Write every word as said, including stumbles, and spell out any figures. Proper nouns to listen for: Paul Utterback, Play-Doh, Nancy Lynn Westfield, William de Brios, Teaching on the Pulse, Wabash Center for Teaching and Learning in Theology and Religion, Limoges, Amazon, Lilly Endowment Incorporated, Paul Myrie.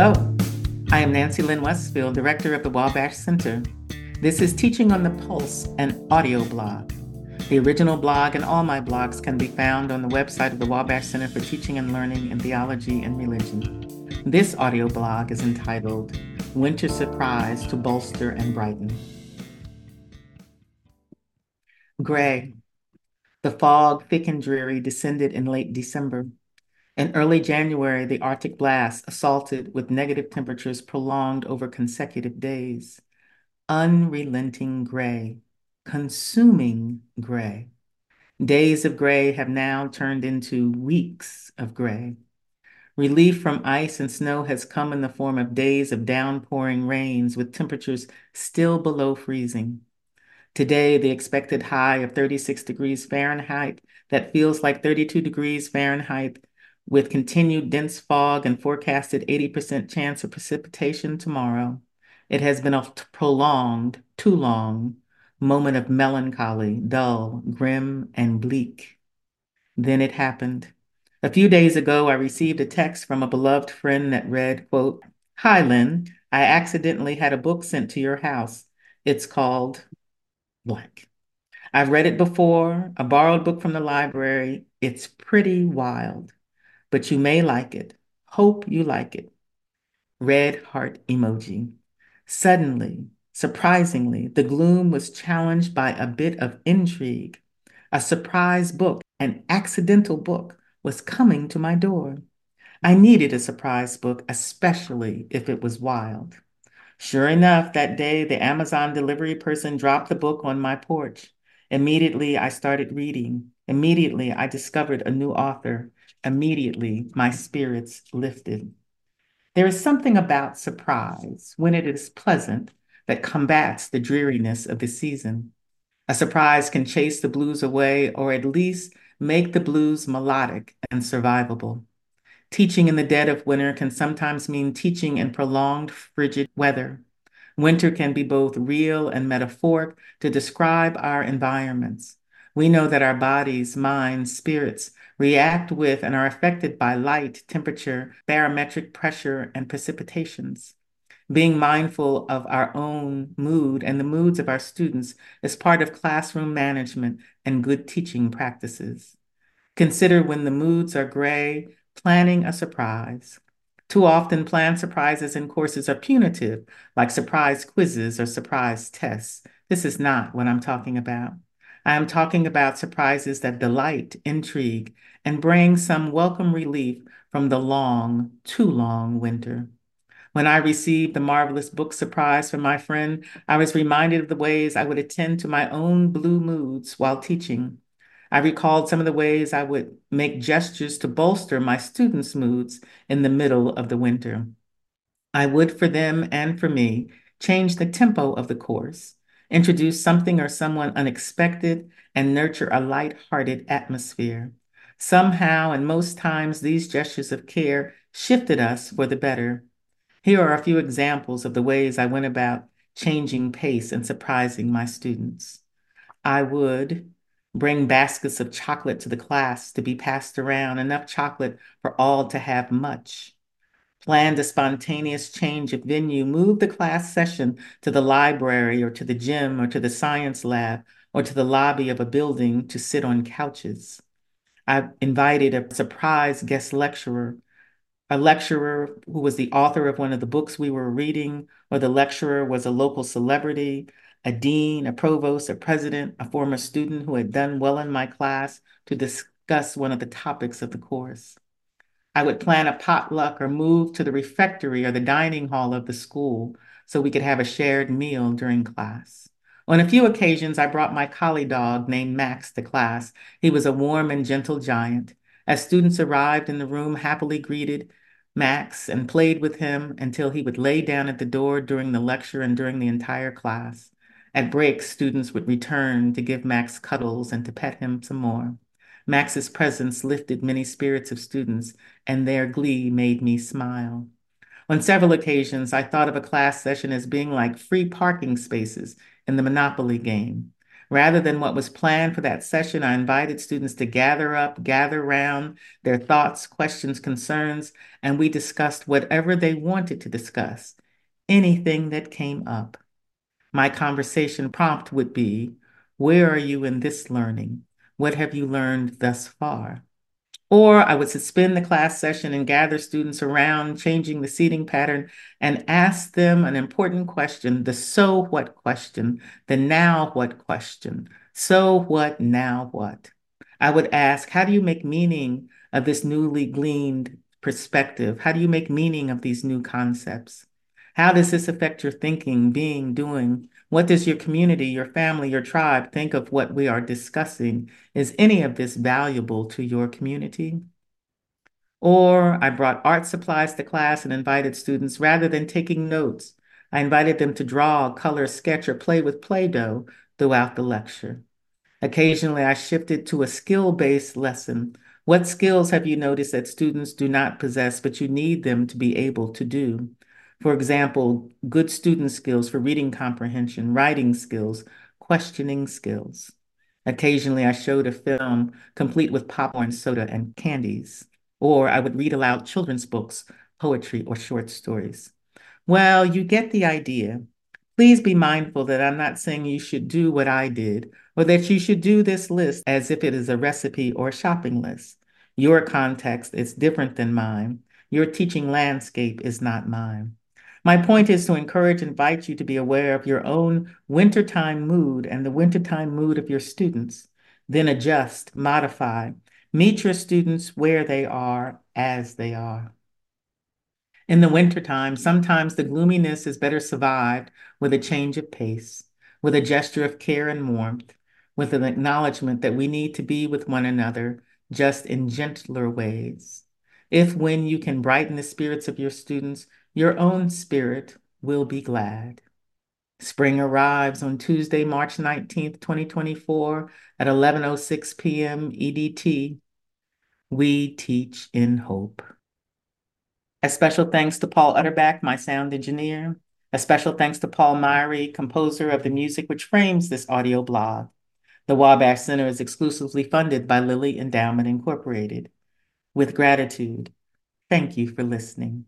Hello, I am Nancy Lynn Westfield, Director of the Wabash Center. This is Teaching on the Pulse, an audio blog. The original blog and all my blogs can be found on the website of the Wabash Center for Teaching and Learning in Theology and Religion. This audio blog is entitled, Winter Surprise to Bolster and Brighten. Gray. The fog, thick and dreary, descended in late December. In early January, the Arctic blast assaulted with negative temperatures prolonged over consecutive days. Unrelenting gray, consuming gray. Days of gray have now turned into weeks of gray. Relief from ice and snow has come in the form of days of downpouring rains with temperatures still below freezing. Today, the expected high of thirty-six degrees Fahrenheit that feels like thirty-two degrees Fahrenheit with continued dense fog and forecasted eighty percent chance of precipitation tomorrow. It has been a prolonged, too long, moment of melancholy, dull, grim, and bleak. Then it happened. A few days ago, I received a text from a beloved friend that read, quote, "Hi, Lynn, I accidentally had a book sent to your house. It's called blank. I've read it before, a borrowed book from the library. It's pretty wild. But you may like it. Hope you like it." Red heart emoji. Suddenly, surprisingly, the gloom was challenged by a bit of intrigue. A surprise book, an accidental book, was coming to my door. I needed a surprise book, especially if it was wild. Sure enough, that day, the Amazon delivery person dropped the book on my porch. Immediately, I started reading. Immediately, I discovered a new author. Immediately, my spirits lifted. There is something about surprise, when it is pleasant, that combats the dreariness of the season. A surprise can chase the blues away, or at least make the blues melodic and survivable. Teaching in the dead of winter can sometimes mean teaching in prolonged, frigid weather. Winter can be both real and metaphoric to describe our environments. We know that our bodies, minds, spirits react with and are affected by light, temperature, barometric pressure, and precipitations. Being mindful of our own mood and the moods of our students is part of classroom management and good teaching practices. Consider when the moods are gray, planning a surprise. Too often, planned surprises in courses are punitive, like surprise quizzes or surprise tests. This is not what I'm talking about. I am talking about surprises that delight, intrigue, and bring some welcome relief from the long, too long winter. When I received the marvelous book surprise from my friend, I was reminded of the ways I would attend to my own blue moods while teaching. I recalled some of the ways I would make gestures to bolster my students' moods in the middle of the winter. I would, for them and for me, change the tempo of the course, introduce something or someone unexpected, and nurture a light-hearted atmosphere. Somehow, and most times, these gestures of care shifted us for the better. Here are a few examples of the ways I went about changing pace and surprising my students. I would bring baskets of chocolate to the class to be passed around, enough chocolate for all to have much. Planned a spontaneous change of venue, moved the class session to the library or to the gym or to the science lab or to the lobby of a building to sit on couches. I invited a surprise guest lecturer, a lecturer who was the author of one of the books we were reading, or the lecturer was a local celebrity, a dean, a provost, a president, a former student who had done well in my class to discuss one of the topics of the course. I would plan a potluck or move to the refectory or the dining hall of the school so we could have a shared meal during class. On a few occasions, I brought my collie dog named Max to class. He was a warm and gentle giant. As students arrived in the room, happily greeted Max and played with him until he would lay down at the door during the lecture and during the entire class. At breaks, students would return to give Max cuddles and to pet him some more. Max's presence lifted many spirits of students, and their glee made me smile. On several occasions, I thought of a class session as being like free parking spaces in the Monopoly game. Rather than what was planned for that session, I invited students to gather up, gather round their thoughts, questions, concerns, and we discussed whatever they wanted to discuss, anything that came up. My conversation prompt would be, where are you in this learning? What have you learned thus far? Or I would suspend the class session and gather students around, changing the seating pattern, and ask them an important question, the so what question, the now what question. So what, now what? I would ask, how do you make meaning of this newly gleaned perspective? How do you make meaning of these new concepts? How does this affect your thinking, being, doing? What does your community, your family, your tribe think of what we are discussing? Is any of this valuable to your community? Or I brought art supplies to class and invited students, rather than taking notes, I invited them to draw, color, sketch, or play with Play-Doh throughout the lecture. Occasionally, I shifted to a skill-based lesson. What skills have you noticed that students do not possess, but you need them to be able to do? For example, good student skills for reading comprehension, writing skills, questioning skills. Occasionally, I showed a film complete with popcorn, soda, and candies, or I would read aloud children's books, poetry, or short stories. Well, you get the idea. Please be mindful that I'm not saying you should do what I did, or that you should do this list as if it is a recipe or a shopping list. Your context is different than mine. Your teaching landscape is not mine. My point is to encourage and invite you to be aware of your own wintertime mood and the wintertime mood of your students. Then adjust, modify, meet your students where they are, as they are. In the wintertime, sometimes the gloominess is better survived with a change of pace, with a gesture of care and warmth, with an acknowledgement that we need to be with one another, just in gentler ways. If when you can brighten the spirits of your students, your own spirit will be glad. Spring arrives on Tuesday, March nineteenth, twenty twenty-four at eleven oh six p m E D T. We teach in hope. A special thanks to Paul Utterback, my sound engineer. A special thanks to Paul Myrie, composer of the music which frames this audio blog. The Wabash Center is exclusively funded by Lilly Endowment Incorporated. With gratitude, thank you for listening.